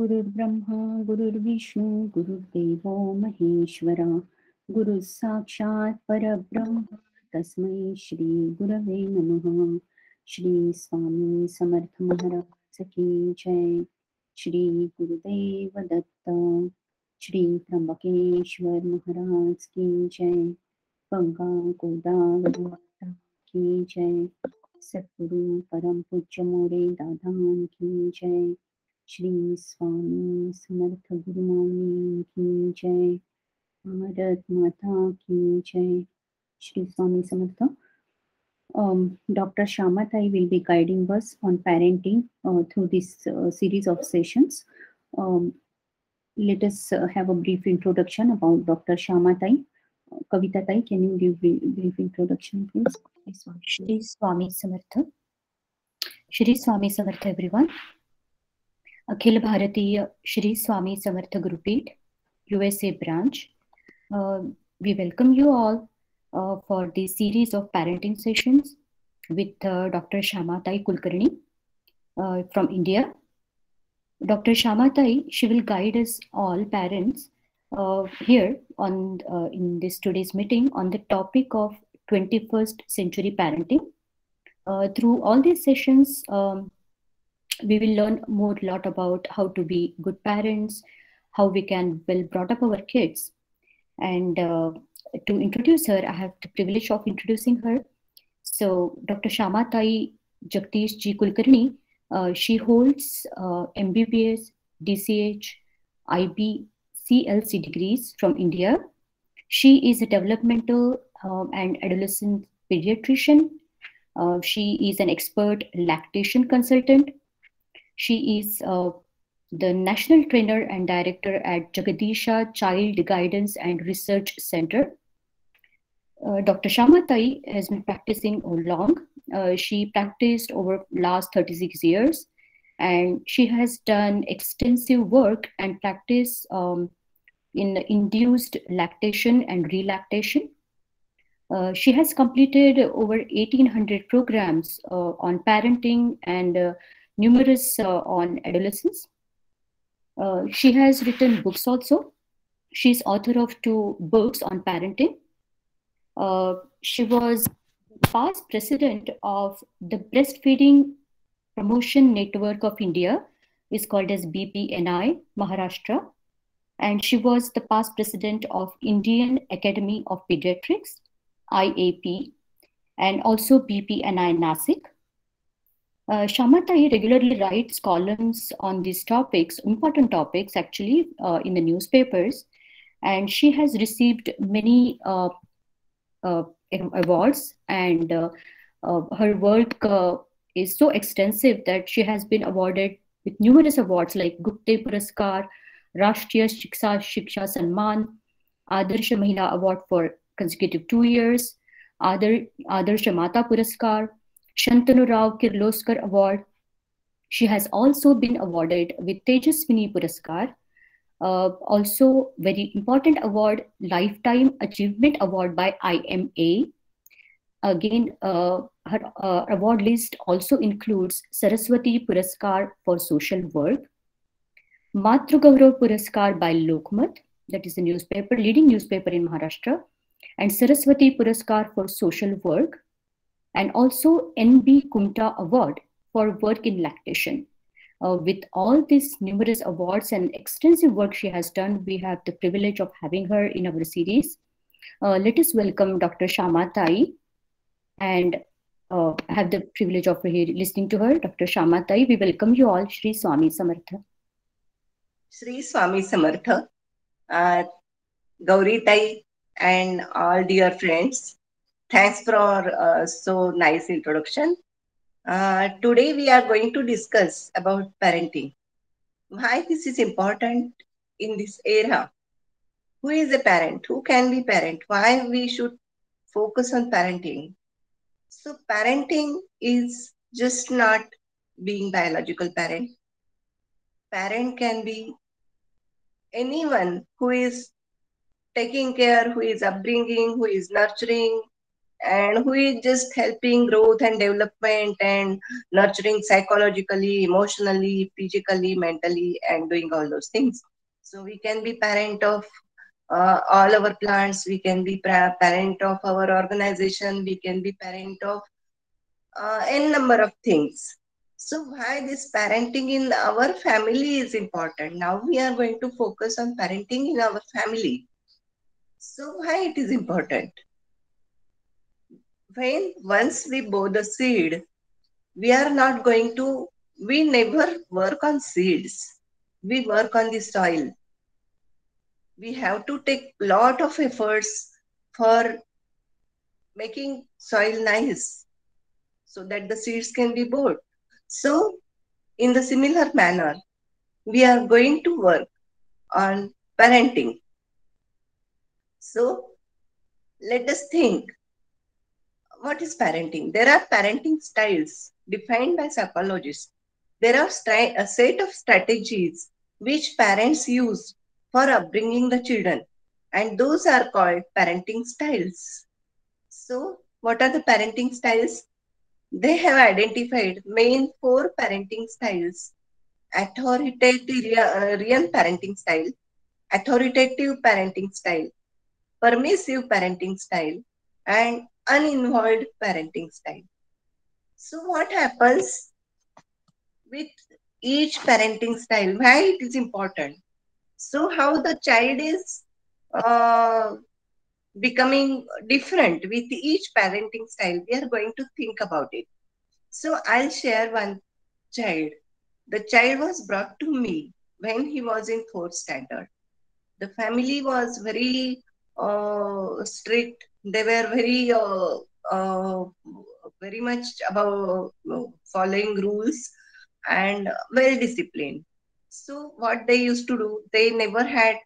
Gurur Brahma, Gurur Vishnu, Guru Devo Maheshwara, Guru Sakshat Parabrahma, Tasmai Shri Gurave Namaha, Shri Swami Samartha Maharaj Ki Jai, Shri Gurudeva Datta, Shri Trambakeshwar Maharaj Ki Jai, Ganga Godavari Mata Ki Jai, Satguru Param Pujya More Dadhan Ki Jai, Shri Swami Samartha Gurumani Ki Jai, Bharat Mata Ki Jai, Shri Swami Samartha. Dr. Shamatai will be guiding us on parenting through this series of sessions. Let us have a brief introduction about Dr. Shamatai. Kavita Tai, can you give a brief introduction, please? Shri Swami Samartha. Shri Swami Samartha, everyone. Akhil Bharati Shri Swami Samartha Gurupith USA branch. We welcome you all for this series of parenting sessions with Dr. Shamatai Kulkarni from India. Dr. Shamatai, she will guide us all parents here on in this today's meeting on the topic of 21st century parenting. Through all these sessions, we will learn a lot about how to be good parents, how we can well brought up our kids. And to introduce her, I have the privilege of introducing her. So Dr. Shamatai Jagdish G. Kulkarni, she holds MBBS, DCH, IB, CLC degrees from India. She is a developmental and adolescent pediatrician. She is an expert lactation consultant. She is the national trainer and director at Jagadisha Child Guidance and Research Center. Dr. Shamatai has been practicing all long. She practiced over last 36 years, and she has done extensive work and practice in induced lactation and relactation. She has completed over 1,800 programs on parenting and numerous on adolescence. She has written books also. She's author of 2 books on parenting. She was past president of the Breastfeeding Promotion Network of India, is called as BPNI, Maharashtra. And she was the past president of Indian Academy of Pediatrics, IAP, and also BPNI Nasik. Shamatai regularly writes columns on these topics, important topics actually, in the newspapers. And she has received many awards, and her work is so extensive that she has been awarded with numerous awards like Gupte Puraskar, Rashtriya Shiksha Samman, Adarsh Mahila Award for consecutive 2 years, Adarsha Mata Puraskar, Shantanu Rao Kirloskar Award. She has also been awarded with Tejaswini Puraskar, also very important award, Lifetime Achievement Award by IMA. Again, her award list also includes Saraswati Puraskar for social work, Matru Gaurav Puraskar by Lokmat, that is a newspaper, leading newspaper in Maharashtra, and Saraswati Puraskar for social work, and also N.B. Kumta Award for work in lactation. With all these numerous awards and extensive work she has done, we have the privilege of having her in our series. Let us welcome Dr. Shamatai and have the privilege of listening to her. Dr. Shamatai, we welcome you all. Shri Swami Samartha. Shri Swami Samartha, Gauri Tai, and all dear friends. Thanks for so nice introduction. Today we are going to discuss about parenting. Why this is important in this era? Who is a parent? Who can be parent? Why we should focus on parenting? So parenting is just not being biological parent. Parent can be anyone who is taking care, who is upbringing, who is nurturing, and who is just helping growth and development and nurturing psychologically, emotionally, physically, mentally, and doing all those things. So we can be parent of all our plants, we can be parent of our organization, we can be parent of n number of things. So why this parenting in our family is important? Now we are going to focus on parenting in our family. So why it is important? When once we bow the seed, we are not going to, we never work on seeds. We work on the soil. We have to take a lot of efforts for making soil nice so that the seeds can be bought. So in the similar manner, we are going to work on parenting. So let us think, what is parenting? There are parenting styles defined by psychologists. There are a set of strategies which parents use for upbringing the children, and those are called parenting styles. So what are the parenting styles? They have identified main four parenting styles: authoritarian parenting style, authoritative parenting style, permissive parenting style, and uninvolved parenting style. So what happens with each parenting style? Why it is important? So how the child is becoming different with each parenting style, we are going to think about it. So I'll share one child. The child was brought to me when he was in 4th standard. The family was very strict. They were very much about following rules and well disciplined. So what they used to do, they never had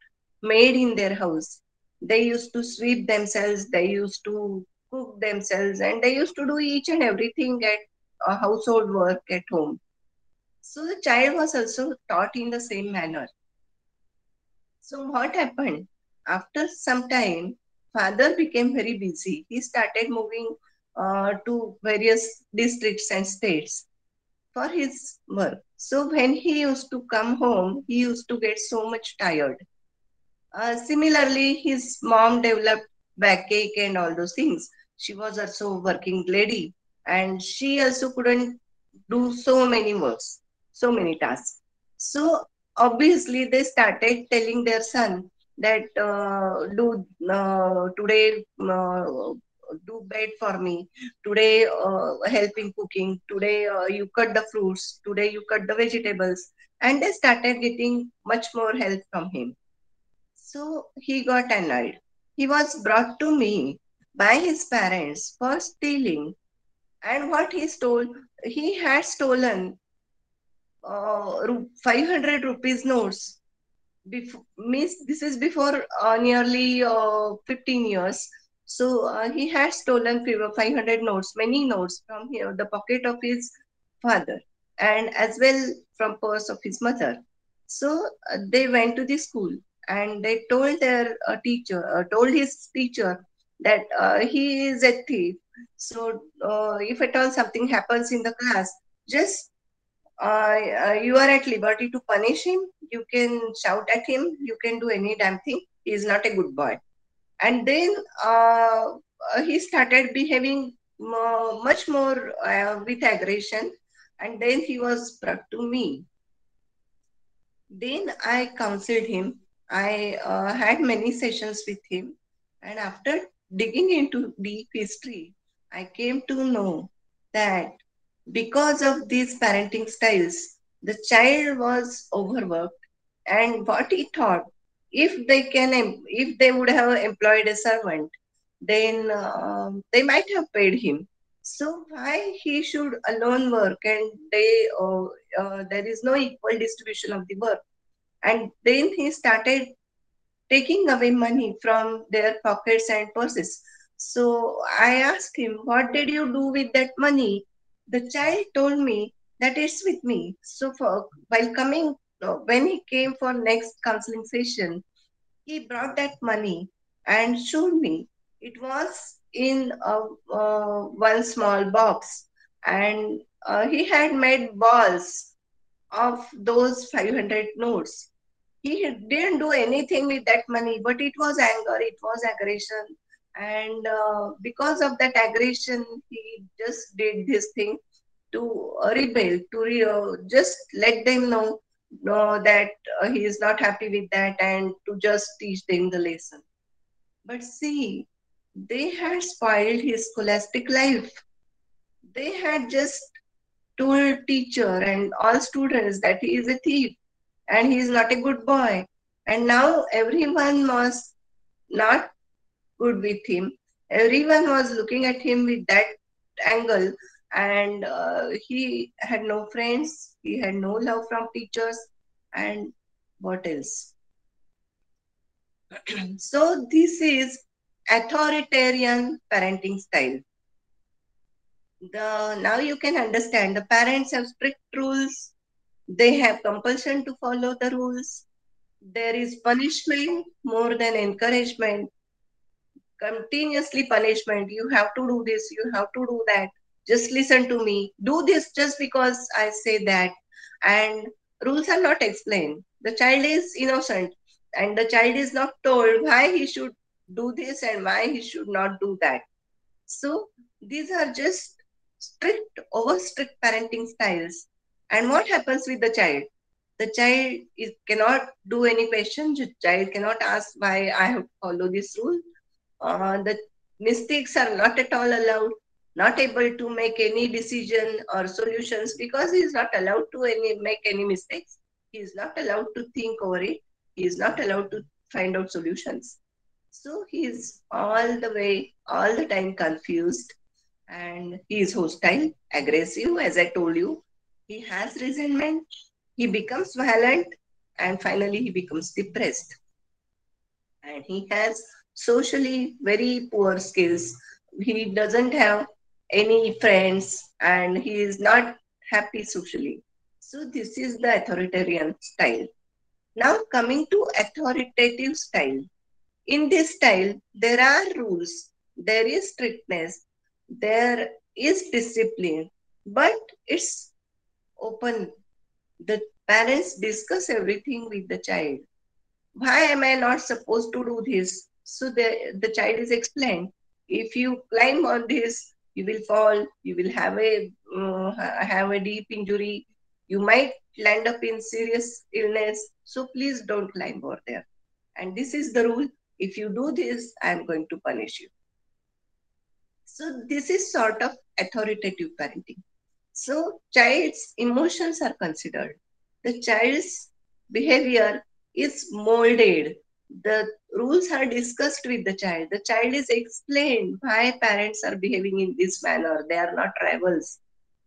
maid in their house. They used to sweep themselves, they used to cook themselves, and they used to do each and everything at household work at home. So the child was also taught in the same manner. So what happened? After some time, father became very busy. He started moving to various districts and states for his work. So when he used to come home, he used to get so much tired. Similarly, his mom developed backache and all those things. She was also a working lady, and she also couldn't do so many works, so many tasks. So obviously they started telling their son that do bed for me, today help in cooking, today you cut the fruits, today you cut the vegetables, and they started getting much more help from him. So he got annoyed. He was brought to me by his parents for stealing, and what he stole, he had stolen 500 rupees notes. This is before nearly 15 years. So he had stolen 500 notes, many notes from here, the pocket of his father, and as well from purse of his mother. So they went to the school and they told their his teacher that he is a thief. So if at all something happens in the class, just you are at liberty to punish him. You can shout at him. You can do any damn thing. He is not a good boy. And then he started behaving much more with aggression. And then he was brought to me. Then I counseled him. I had many sessions with him. And after digging into deep history, I came to know that because of these parenting styles, the child was overworked, and what he thought, if they would have employed a servant, then they might have paid him. So why he should alone work, and there is no equal distribution of the work. And then he started taking away money from their pockets and purses. So I asked him, what did you do with that money? The child told me that it's with me. So when he came for next counseling session, he brought that money and showed me. It was in one small box, and he had made balls of those 500 notes. He didn't do anything with that money, but it was anger, it was aggression, and because of that aggression, he just did this thing to rebel, to just let them know that he is not happy with that, and to just teach them the lesson. But see, they had spoiled his scholastic life. They had just told teacher and all students that he is a thief and he is not a good boy. And now everyone was not good with him. Everyone was looking at him with that angle, and he had no friends. He had no love from teachers, and what else? So this is authoritarian parenting style. Now you can understand the parents have strict rules. They have compulsion to follow the rules. There is punishment more than encouragement. Continuously punishment. You have to do this. You have to do that. Just listen to me. Do this just because I say that. And rules are not explained. The child is innocent, and the child is not told why he should do this and why he should not do that. So these are just strict, over-strict parenting styles. And what happens with the child? The child cannot do any question. The child cannot ask why I have to follow this rule. The mistakes are not at all allowed, not able to make any decision or solutions because he is not allowed to make any mistakes. He is not allowed to think over it. He is not allowed to find out solutions. So he is all the time confused, and he is hostile, aggressive, as I told you. He has resentment, he becomes violent, and finally he becomes depressed. And he has socially very poor skills. He doesn't have any friends, and he is not happy socially. So this is the authoritarian style. Now coming to authoritative style. In this style, there are rules, there is strictness, there is discipline, but it's open. The parents discuss everything with the child. Why am I not supposed to do this? So the child is explained. If you climb on this, you will fall, you will have a deep injury, you might land up in serious illness, so please don't climb over there. And this is the rule. If you do this, I am going to punish you. So this is sort of authoritative parenting. So child's emotions are considered. The child's behavior is molded. The rules are discussed with the child. The child is explained why parents are behaving in this manner. They are not rivals.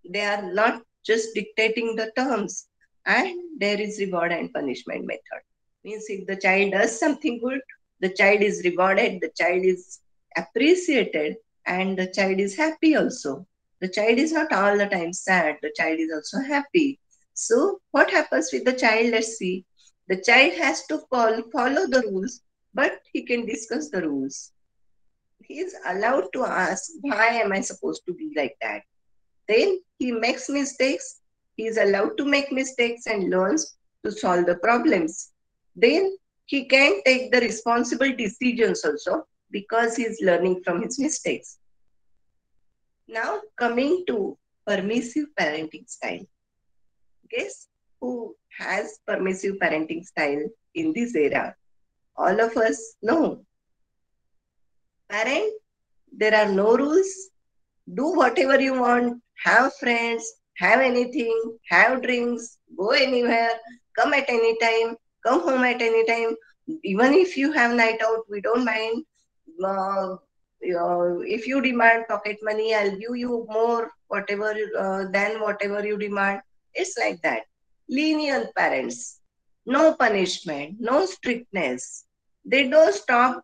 They are not just dictating the terms. And there is reward and punishment method. Means if the child does something good, the child is rewarded, the child is appreciated, and the child is happy also. The child is not all the time sad, the child is also happy. So what happens with the child? Let's see. The child has to follow the rules, but he can discuss the rules. He is allowed to ask, why am I supposed to be like that? Then he makes mistakes. He is allowed to make mistakes and learns to solve the problems. Then he can take the responsible decisions also because he is learning from his mistakes. Now coming to permissive parenting style. Guess who has permissive parenting style in this era? All of us know. Parent, there are no rules. Do whatever you want. Have friends. Have anything. Have drinks. Go anywhere. Come at any time. Come home at any time. Even if you have night out, we don't mind. If you demand pocket money, I'll give you more whatever than whatever you demand. It's like that. Lenient parents. No punishment. No strictness. They don't stop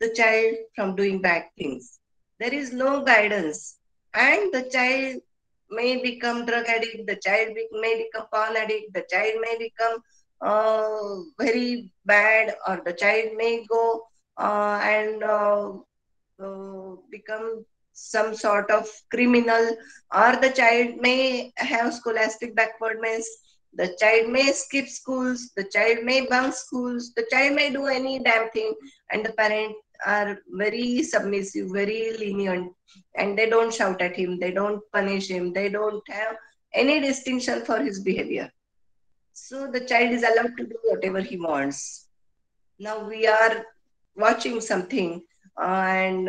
the child from doing bad things. There is no guidance. And the child may become drug addict. The child may become porn addict. The child may become very bad, or the child may go and become some sort of criminal, or the child may have scholastic backwardness, the child may skip schools, the child may bunk schools, the child may do any damn thing, and the parents are very submissive, very lenient, and they don't shout at him, they don't punish him, they don't have any distinction for his behavior. So the child is allowed to do whatever he wants. Now we are watching something and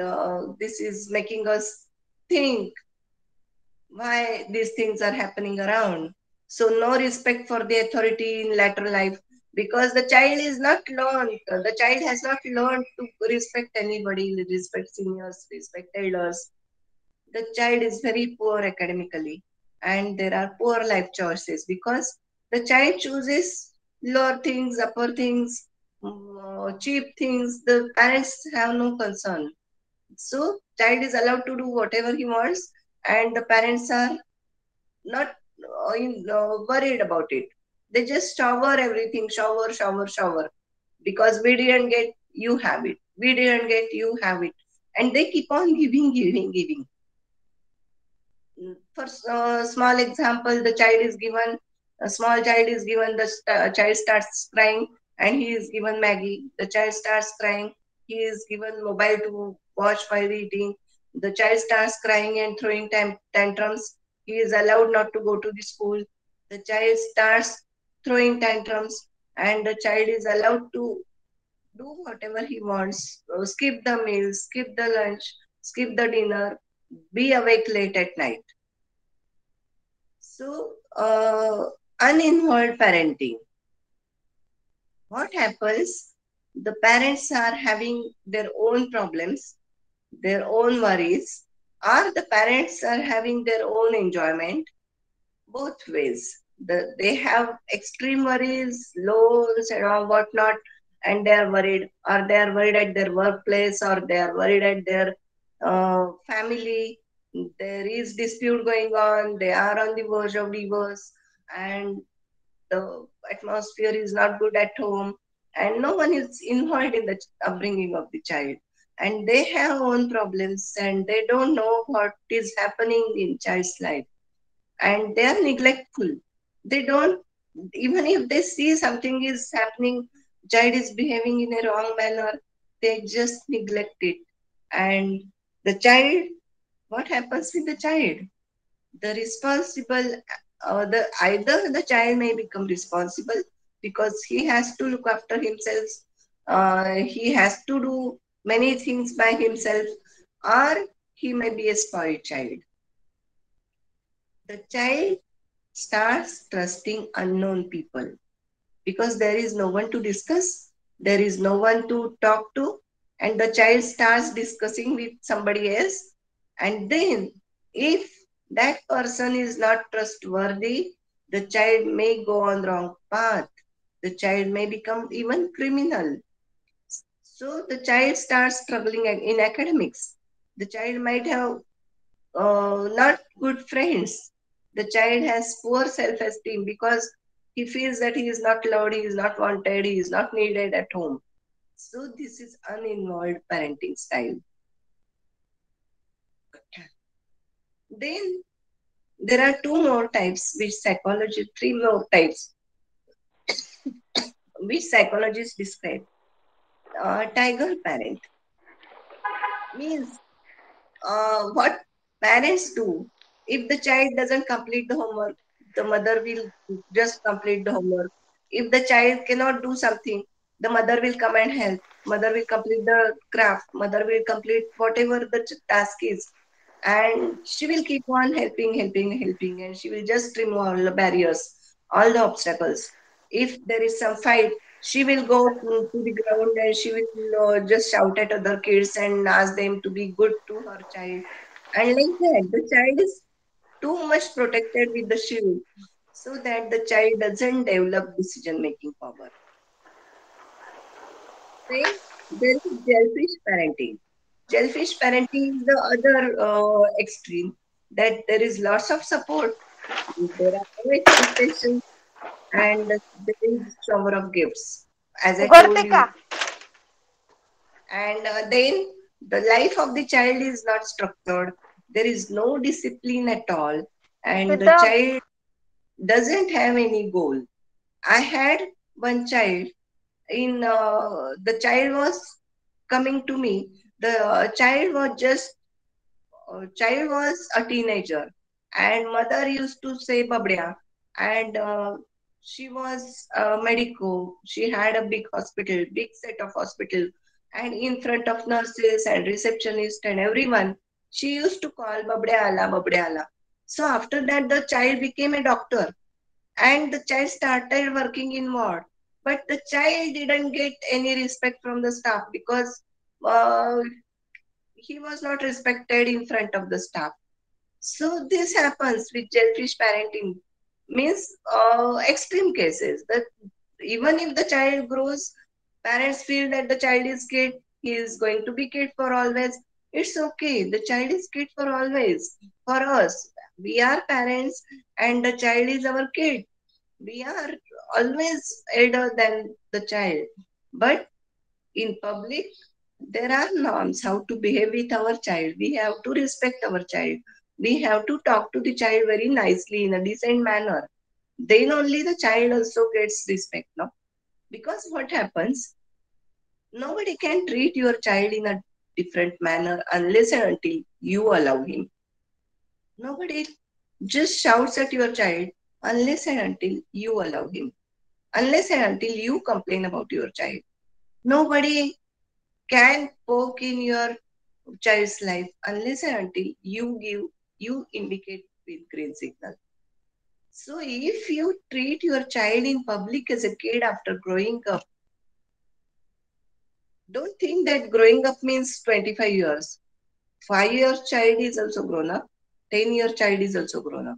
this is making us think why these things are happening around. So no respect for the authority in later life, because the child is not learned, the child has not learned to respect anybody, respect seniors, respect elders. The child is very poor academically, and there are poor life choices because the child chooses lower things, upper things, cheap things. The parents have no concern. So child is allowed to do whatever he wants, and the parents are not worried about it. They just shower everything, shower, shower, shower. Because we didn't get, you have it. We didn't get, you have it. And they keep on giving, giving, giving. For small example, the child is given, a small child is given, the child starts crying and he is given Maggie. The child starts crying, he is given mobile to watch while eating. The child starts crying and throwing tantrums. He is allowed not to go to the school. The child starts throwing tantrums and the child is allowed to do whatever he wants. Skip the meal, skip the lunch, skip the dinner, be awake late at night. So, uninvolved parenting. What happens? The parents are having their own problems, their own worries, or the parents are having their own enjoyment. Both ways. They have extreme worries, loans and whatnot, and they are worried. Or they are worried at their workplace, or they are worried at their family. There is dispute going on. They are on the verge of divorce, and the atmosphere is not good at home, and no one is involved in the upbringing of the child. And they have own problems, and they don't know what is happening in child's life. And they are neglectful. They don't, even if they see something is happening, child is behaving in a wrong manner, they just neglect it. And the child, what happens with the child? The responsible, either the child may become responsible because he has to look after himself, he has to do many things by himself, or he may be a spoiled child. The child starts trusting unknown people because there is no one to discuss, there is no one to talk to, and the child starts discussing with somebody else. And then if that person is not trustworthy, the child may go on the wrong path. The child may become even criminal. So the child starts struggling in academics. The child might have not good friends. The child has poor self-esteem because he feels that he is not loved, he is not wanted, he is not needed at home. So this is uninvolved parenting style. Then there are two more types which psychologists, three more types which psychologists describe. Tiger parent means what parents do. If the child doesn't complete the homework, the mother will just complete the homework. If the child cannot do something, the mother will come and help. Mother will complete the craft. Mother will complete whatever the task is. And she will keep on helping, helping, helping. And she will just remove all the barriers, all the obstacles. If there is some fight, she will go to the ground and she will just shout at other kids and ask them to be good to her child. And like that, the child is too much protected with the shield so that the child doesn't develop decision-making power. Then there is jellyfish parenting. Jellyfish parenting is the other extreme, that there is lots of support, there are no expectations, and there is shower of gifts, as I told you. And then the life of the child is not structured. There is no discipline at all. And the child doesn't have any goal. I had one child. The child was coming to me. The child was a teenager. And mother used to say Babdya. And she was a medico. She had a big hospital, big set of hospital. And in front of nurses and receptionists and everyone, she used to call Babdya Allah, Babdya Allah. So after that, the child became a doctor. And the child started working in ward. But the child didn't get any respect from the staff because he was not respected in front of the staff. So this happens with jellyfish parenting. Means extreme cases. That even if the child grows, parents feel that the child is kid, he is going to be kid for always. It's okay. The child is kid for always. For us, we are parents and the child is our kid. We are always elder than the child. But in public, there are norms how to behave with our child. We have to respect our child. We have to talk to the child very nicely in a decent manner. Then only the child also gets respect. No? Because what happens? Nobody can treat your child in a different manner unless and until you allow him. Nobody just shouts at your child unless and until you allow him. Unless and until you complain about your child. Nobody can poke in your child's life unless and until you indicate with green signal. So if you treat your child in public as a kid after growing up, don't think that growing up means 25 years. 5-year child is also grown up. 10-year child is also grown up.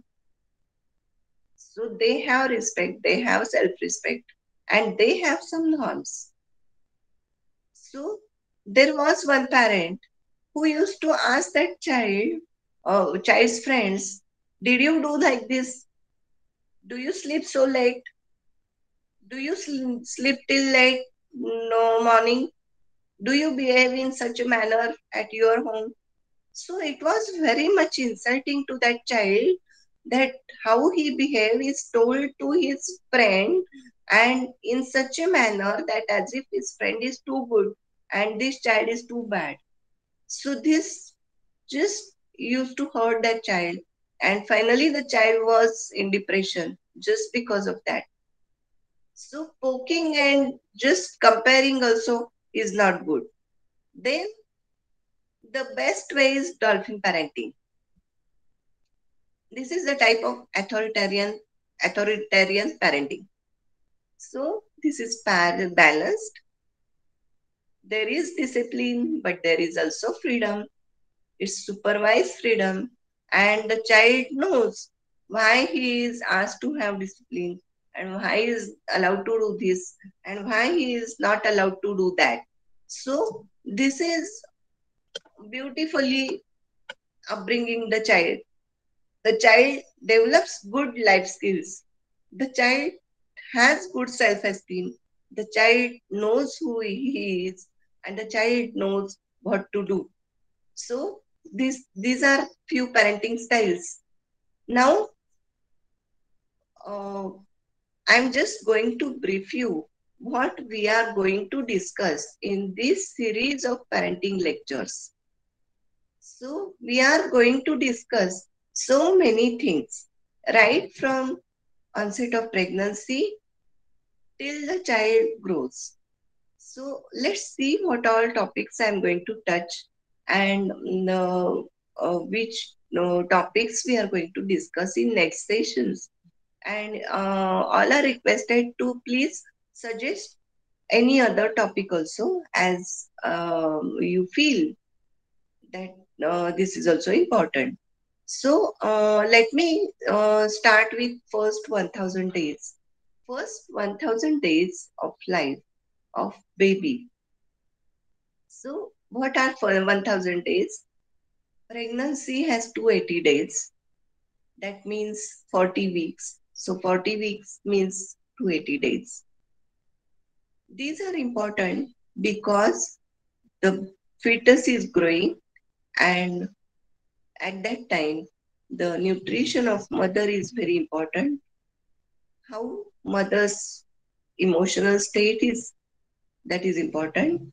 So they have respect, they have self-respect, and they have some norms. So there was one parent who used to ask that child, child's friends, did you do like this? Do you sleep so late? Do you sleep till late? No, morning. Do you behave in such a manner at your home? So it was very much insulting to that child that how he behaves is told to his friend and in such a manner that as if his friend is too good and this child is too bad. So this just used to hurt that child. And finally the child was in depression just because of that. So poking and just comparing also is not good. Then the best way is dolphin parenting. This is the type of authoritarian parenting. So this is balanced. There is discipline, but there is also freedom. It's supervised freedom. And the child knows why he is asked to have discipline and why he is allowed to do this and why he is not allowed to do that. So this is beautifully upbringing the child. The child develops good life skills. The child has good self-esteem. The child knows who he is and the child knows what to do. So these are few parenting styles. Now, I'm just going to brief you what we are going to discuss in this series of parenting lectures. So we are going to discuss so many things, right from onset of pregnancy till the child grows. So let's see what all topics I'm going to touch and which topics we are going to discuss in next sessions. And all are requested to please suggest any other topic also as you feel that this is also important. So let me start with first 1000 days. First 1000 days of life of baby. So what are for 1000 days? Pregnancy has 280 days. That means 40 weeks. So 40 weeks means 280 days. These are important because the fetus is growing, and at that time, the nutrition of mother is very important. How mother's emotional state is, that is important.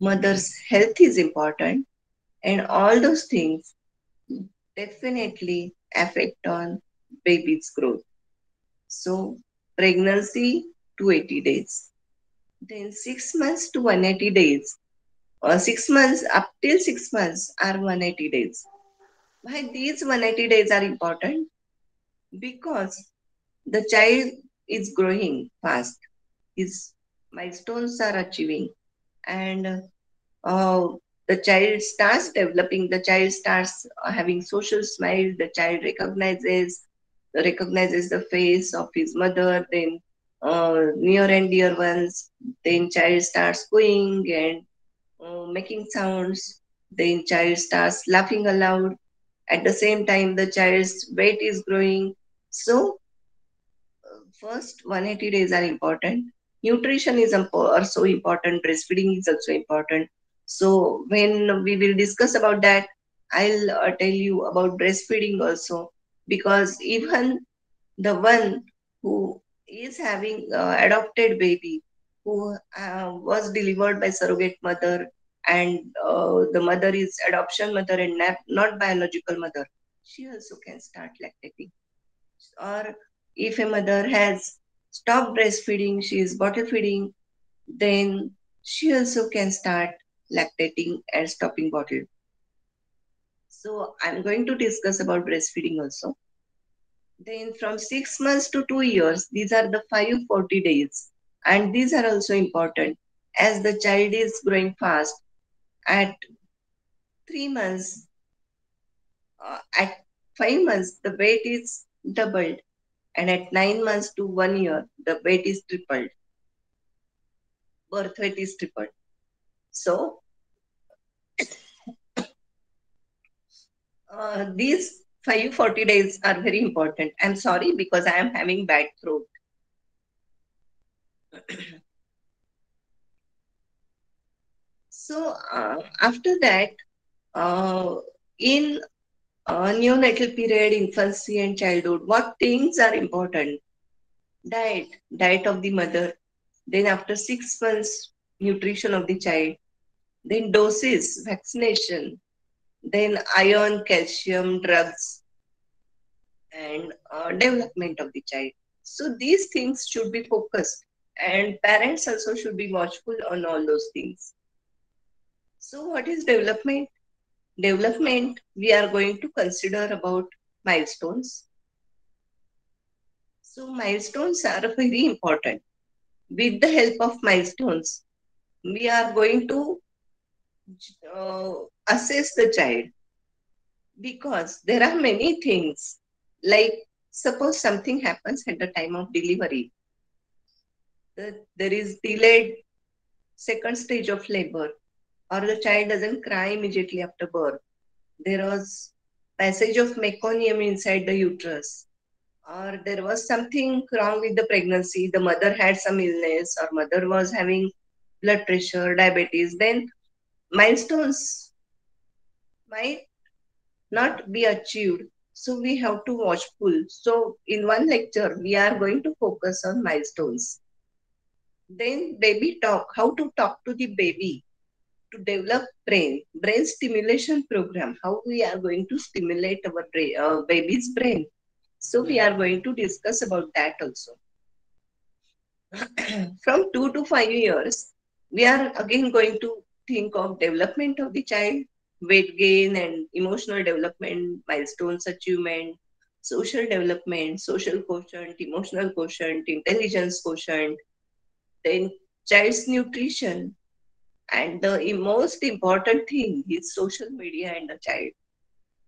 Mother's health is important, and all those things definitely affect on baby's growth. So pregnancy to 80 days, then 6 months to 180 days, or 6 months up till 6 months are 180 days. Why these 180 days are important? Because the child is growing fast, his milestones are achieving, and the child starts developing, the child starts having social smiles, the child recognizes the face of his mother, then near and dear ones, then child starts cooing and making sounds, then child starts laughing aloud. At the same time, the child's weight is growing. So first 180 days are important. Nutrition is also important. Breastfeeding is also important. So when we will discuss about that, I'll tell you about breastfeeding also, because even the one who is having adopted baby, who was delivered by surrogate mother, and the mother is adoption mother and not biological mother, she also can start lactating. Or if a mother has stopped breastfeeding, she is bottle feeding, then she also can start lactating and stopping bottle. So I'm going to discuss about breastfeeding also. Then from 6 months to 2 years, these are the 540 days. And these are also important as the child is growing fast. At 3 months, at 5 months, the weight is doubled. And at 9 months to 1 year, the weight is tripled. Birth weight is tripled. So these 540 days are very important. I'm sorry because I am having bad throat. So after that, in neonatal period, infancy and childhood, what things are important? Diet, diet of the mother. Then after 6 months, nutrition of the child. Then doses, vaccination. Then iron, calcium, drugs, and development of the child. So these things should be focused, and parents also should be watchful on all those things. So what is development? Development, we are going to consider about milestones. So milestones are very important. With the help of milestones, we are going to assess the child, because there are many things, like suppose something happens at the time of delivery, there is delayed second stage of labor, or the child doesn't cry immediately after birth, there was passage of meconium inside the uterus, or there was something wrong with the pregnancy, the mother had some illness, or mother was having blood pressure, diabetes, then milestones might not be achieved. So we have to watch full. So in one lecture, we are going to focus on milestones. Then baby talk, how to talk to the baby, to develop brain stimulation program, how we are going to stimulate our baby's brain. So we are going to discuss about that also. From 2 to 5 years, we are again going to think of development of the child, weight gain and emotional development, milestones achievement, social development, social quotient, emotional quotient, intelligence quotient, then child's nutrition, and the most important thing is social media and the child.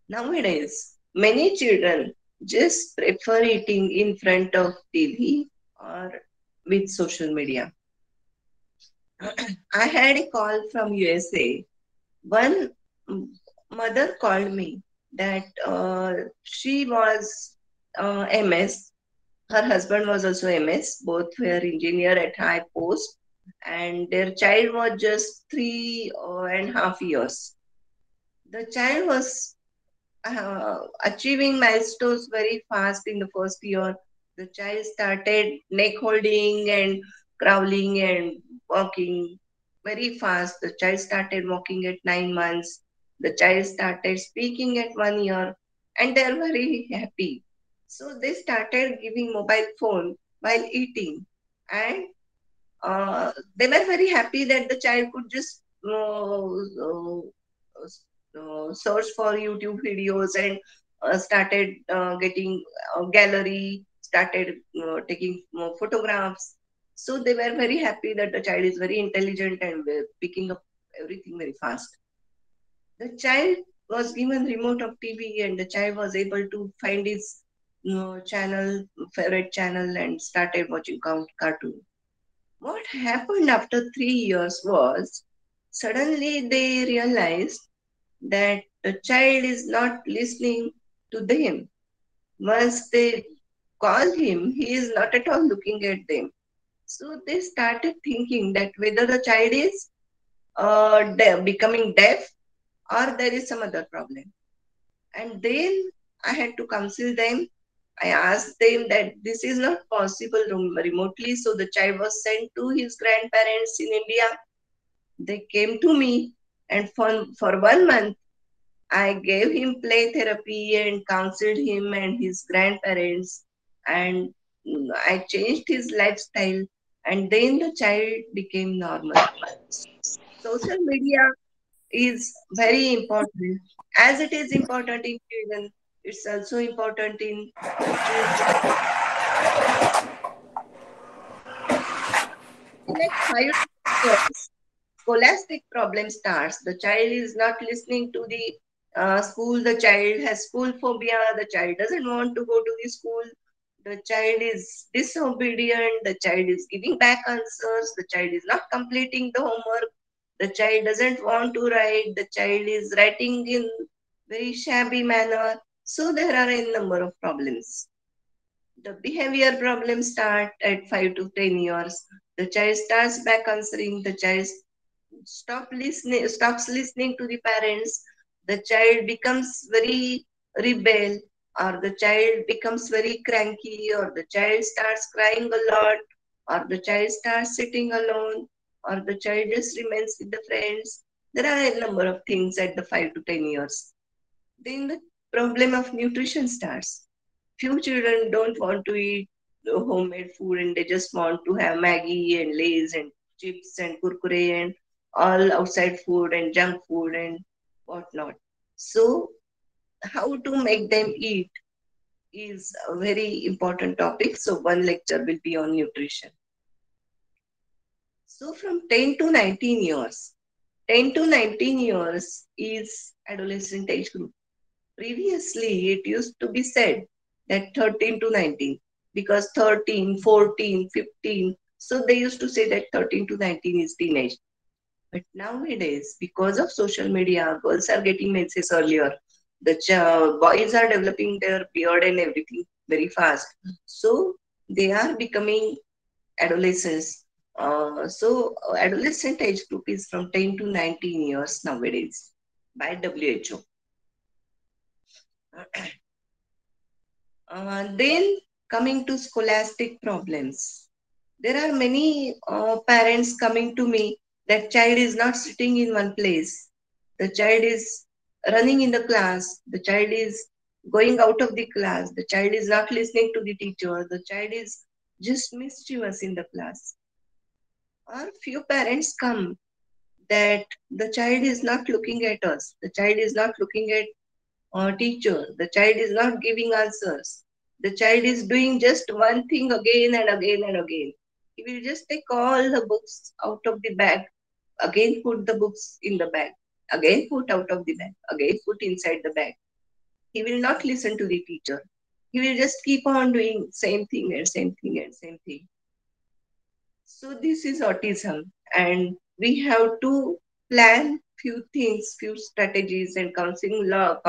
Nowadays, many children just prefer eating in front of TV or with social media. I had a call from USA. One mother called me that she was MS. Her husband was also MS. Both were engineer at high post. and their child was just 3.5 years. The child was achieving milestones very fast in the first year. The child started neck holding and crawling and walking very fast. The child started walking at 9 months. The child started speaking at 1 year, and they are very happy. So they started giving mobile phone while eating, and they were very happy that the child could just search for YouTube videos and started getting a gallery, started taking more photographs. So they were very happy that the child is very intelligent and picking up everything very fast. The child was given remote of TV, and the child was able to find his favorite channel and started watching cartoon. What happened after 3 years was, suddenly they realized that the child is not listening to them. Once they call him, he is not at all looking at them. So they started thinking that whether the child is becoming deaf or there is some other problem. And then I had to counsel them. I asked them that this is not possible remotely. So the child was sent to his grandparents in India. They came to me, and for 1 month, I gave him play therapy and counseled him and his grandparents, and I changed his lifestyle, and then the child became normal. Social media is very important. As it is important in children, it's also important in next 5 years, scholastic problem starts. The child is not listening to the school. The child has school phobia. The child doesn't want to go to the school. The child is disobedient. The child is giving back answers. The child is not completing the homework. The child doesn't want to write. The child is writing in very shabby manner. So there are a number of problems. The behavior problems start at 5 to 10 years. The child starts back answering. The child stops listening to the parents. The child becomes very rebel, or the child becomes very cranky, or the child starts crying a lot, or the child starts sitting alone, or the child just remains with the friends. There are a number of things at the 5 to 10 years. Then the problem of nutrition starts. Few children don't want to eat homemade food, and they just want to have Maggi and Lays and chips and kurkure and all outside food and junk food and whatnot. So how to make them eat is a very important topic. So one lecture will be on nutrition. So from 10 to 19 years, 10 to 19 years is adolescent age group. Previously, it used to be said that 13 to 19, because 13, 14, 15. So they used to say that 13 to 19 is teenage. But nowadays, because of social media, girls are getting menses earlier. The boys are developing their beard and everything very fast. So they are becoming adolescents. So adolescent age group is from 10 to 19 years nowadays by WHO. Then coming to scholastic problems. There are many parents coming to me that child is not sitting in one place. The child is running in the class, the child is going out of the class, the child is not listening to the teacher, the child is just mischievous in the class. Or few parents come that the child is not looking at us, the child is not looking at our teacher, the child is not giving answers, the child is doing just one thing again and again and again. He will just take all the books out of the bag, again put the books in the bag, again put out of the bag, again put inside the bag. He will not listen to the teacher. He will just keep on doing same thing and same thing and same thing. So this is autism, and we have to plan few things, few strategies, and counsel lot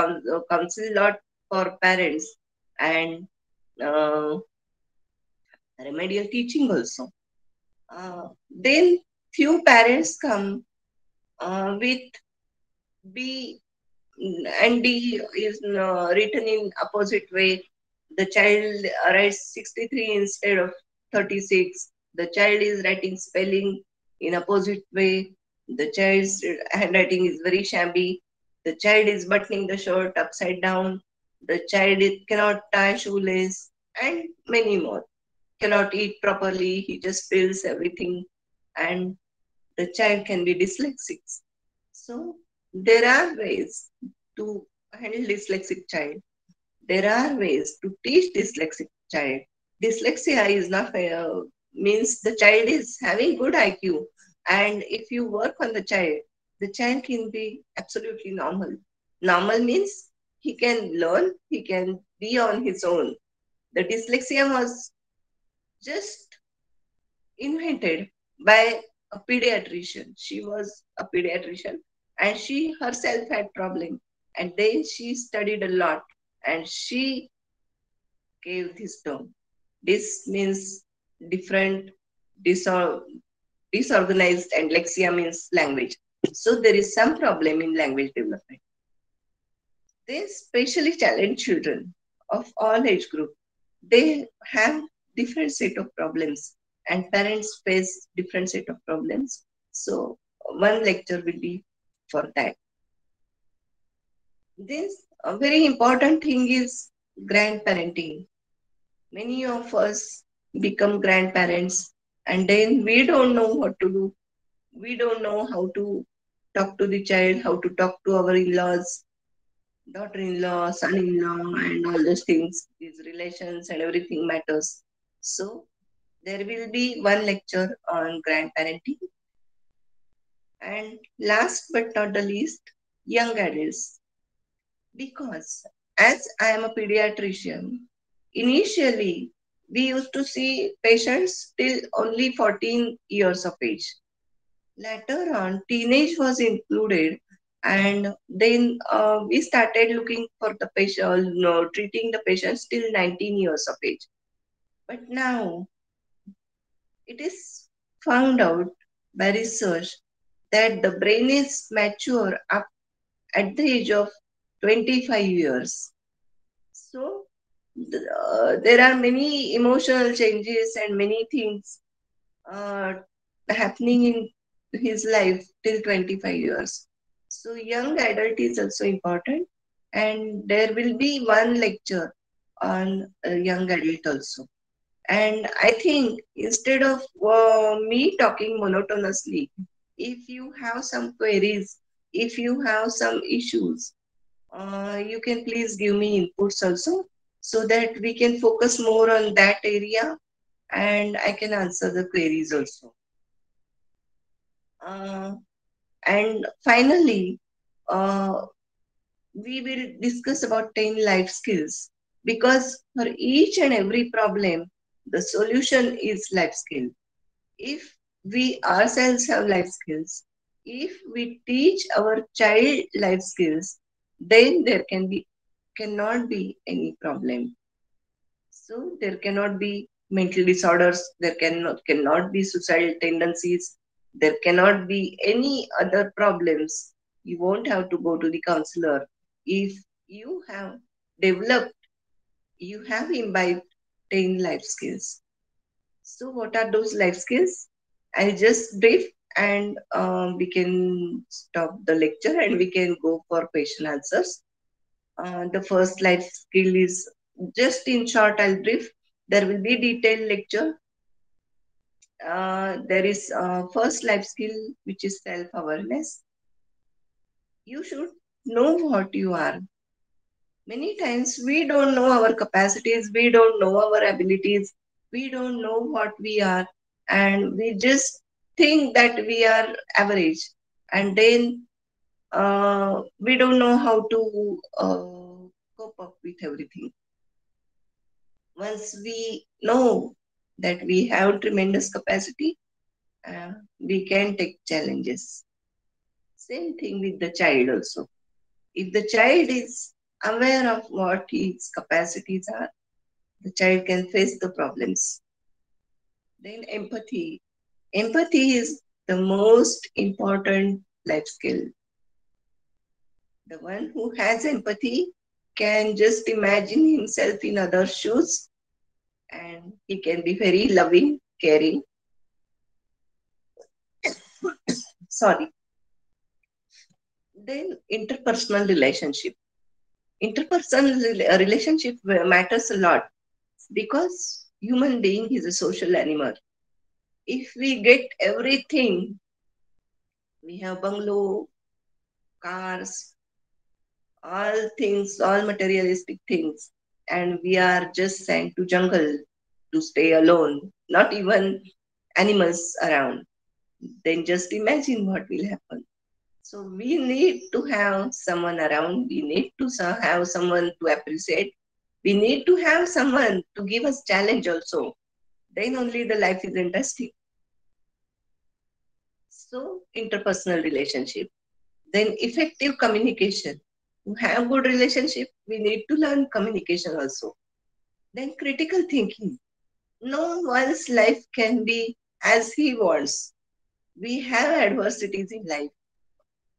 for parents, and remedial teaching also. Then few parents come with B and D is written in opposite way. The child writes 63 instead of 36. The child is writing spelling in opposite way. The child's handwriting is very shabby. The child is buttoning the shirt upside down. The child cannot tie shoelace and many more. Cannot eat properly. He just spills everything. And the child can be dyslexic. So there are ways to handle dyslexic child. There are ways to teach dyslexic child. Dyslexia is not means the child is having good IQ. And if you work on the child can be absolutely normal. Normal means he can learn, he can be on his own. The dyslexia was just invented by a pediatrician. She was a pediatrician and she herself had problem. And then she studied a lot and she gave this term. This means different, disorganized, and lexia means language. So there is some problem in language development. They specially challenged children of all age group. They have different set of problems and parents face different set of problems. So one lecture will be for that. This a very important thing is grandparenting. Many of us become grandparents and then we don't know what to do. We don't know how to talk to the child, how to talk to our in-laws, daughter-in-law, son-in-law, and all those things. These relations and everything matters. So there will be one lecture on grandparenting. And last but not the least, young adults. Because as I am a pediatrician, initially we used to see patients till only 14 years of age. Later on, teenage was included, and then we started looking for the patient, treating the patients till 19 years of age. But now, it is found out by research that the brain is mature up at the age of 25 years. So, there are many emotional changes and many things happening in his life till 25 years. So young adult is also important, and there will be one lecture on young adult also. And I think instead of me talking monotonously, if you have some queries, if you have some issues, you can please give me inputs also so that we can focus more on that area and I can answer the queries also. And finally, we will discuss about 10 life skills, because for each and every problem, the solution is life skill. If we ourselves have life skills, if we teach our child life skills, then there cannot be any problem. So there cannot be mental disorders, there cannot be suicidal tendencies, there cannot be any other problems. You won't have to go to the counselor. If you have developed, you have imbibed 10 life skills. So what are those life skills? I'll just brief and we can stop the lecture and we can go for question answers. The first life skill is, just in short, I'll brief. There will be detailed lecture. There is first life skill, which is self-awareness. You should know what you are. Many times we don't know our capacities, we don't know our abilities, we don't know what we are, and we just think that we are average, and then we don't know how to cope up with everything. Once we know that we have tremendous capacity, we can take challenges. Same thing with the child also. If the child is aware of what his capacities are, the child can face the problems. Then empathy. Empathy is the most important life skill. The one who has empathy can just imagine himself in others' shoes, and he can be very loving, caring. Sorry. Then interpersonal relationship. Interpersonal relationship matters a lot because human being is a social animal. If we get everything, we have bungalow, cars, all things, all materialistic things, and we are just sent to jungle to stay alone, not even animals around, then just imagine what will happen. So we need to have someone around, we need to have someone to appreciate, we need to have someone to give us challenge also. Then only the life is interesting. So interpersonal relationship. Then effective communication. To have good relationship, we need to learn communication also. Then critical thinking. No one's life can be as he wants. We have adversities in life.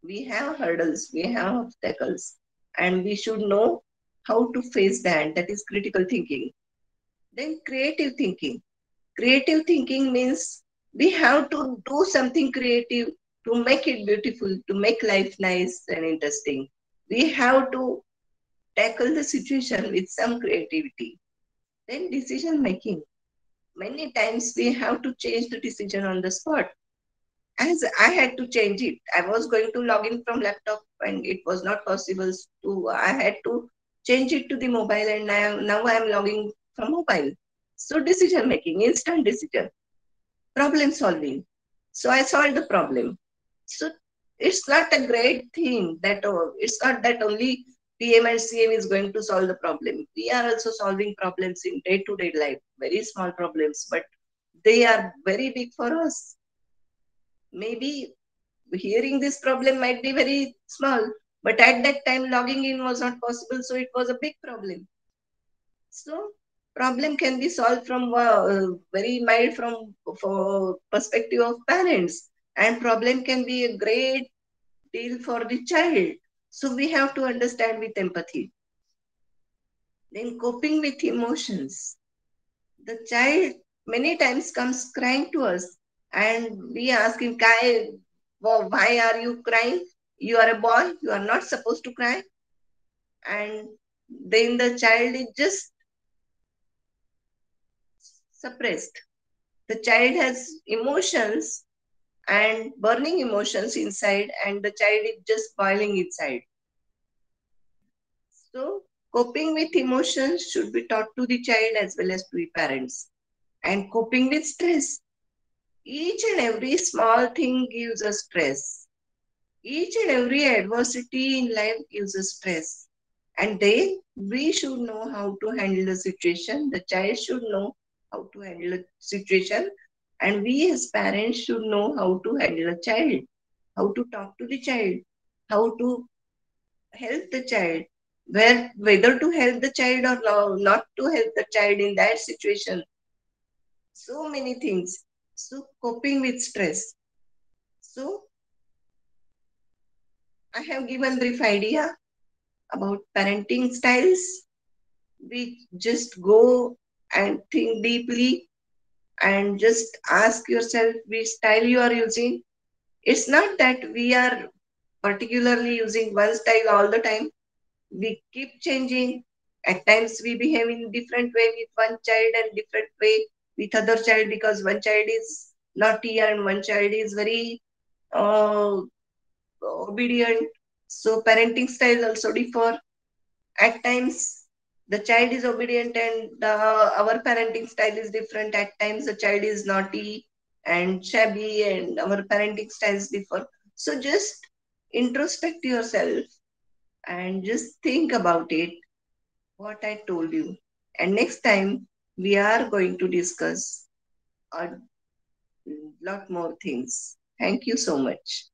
We have hurdles, we have obstacles, and we should know how to face that. That is critical thinking. Then creative thinking. Creative thinking means we have to do something creative to make it beautiful, to make life nice and interesting. We have to tackle the situation with some creativity. Then decision making. Many times we have to change the decision on the spot. As I had to change it, I was going to log in from laptop and it was not possible to, I had to change it to the mobile, and now I am logging from mobile. So decision making, instant decision, problem solving. So I solved the problem. So it's not a great thing that it's not that only PM and CM is going to solve the problem. We are also solving problems in day-to-day life, very small problems, but they are very big for us. Maybe hearing this problem might be very small, but at that time logging in was not possible, so it was a big problem. So problem can be solved from very mild from perspective of parents, and problem can be a great deal for the child. So we have to understand with empathy. Then coping with emotions. The child many times comes crying to us and we ask him, why are you crying? You are a boy, you are not supposed to cry. And then the child is just suppressed. The child has emotions and burning emotions inside, and the child is just boiling inside. So coping with emotions should be taught to the child as well as to the parents. And coping with stress. Each and every small thing gives us stress. Each and every adversity in life gives us stress. And then we should know how to handle the situation. The child should know how to handle a situation, and we as parents should know how to handle a child, how to talk to the child, how to help the child, whether to help the child or not to help the child in that situation. So many things. So coping with stress. So I have given brief idea about parenting styles. We just go and think deeply and just ask yourself which style you are using. It's not that we are particularly using one style all the time. We keep changing. At times we behave in different way with one child and different way with other child, because one child is naughty and one child is very obedient. So parenting styles also differ. At times the child is obedient and our parenting style is different. At times the child is naughty and shabby and our parenting styles differ. So just introspect yourself and just think about it, what I told you. And next time we are going to discuss a lot more things. Thank you so much.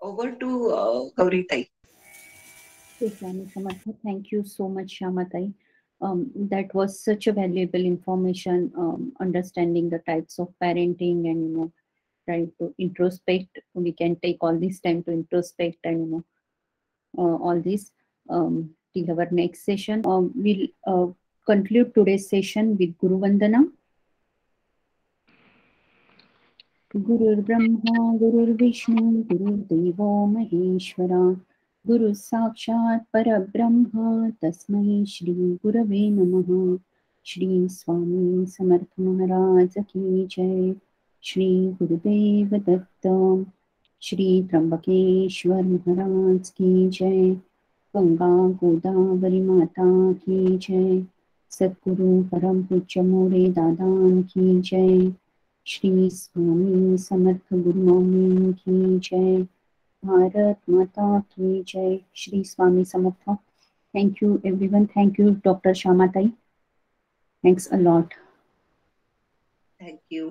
Over to Gauri Tai. Thank you so much, Shamatai. that was such a valuable information, understanding the types of parenting and, you know, trying to introspect. We can take all this time to introspect and, you know, all this till our next session. We'll conclude today's session with Guru Vandana. Gurur Brahma, Gurur Vishnu, Gurur Devo Maheshwara, Guru Sakshat Parabrahma, Tasmai Shri Gurave Namaha. Shri Swami Samartha Maharaj Ki Jai. Shri Gurudeva Datta. Shri Trambakeshwar Maharaj Ki Jai. Ganga Godavari Mata Ki Jai. Satguru Param Pujya More Dadan Ki Jai. Shri Swami Samartha Gurumani Ki Jai. Bharat Mata Ki Jai. Shri Swami Samartha. Thank you everyone. Thank you Dr. Shamatai. Thanks a lot. Thank you.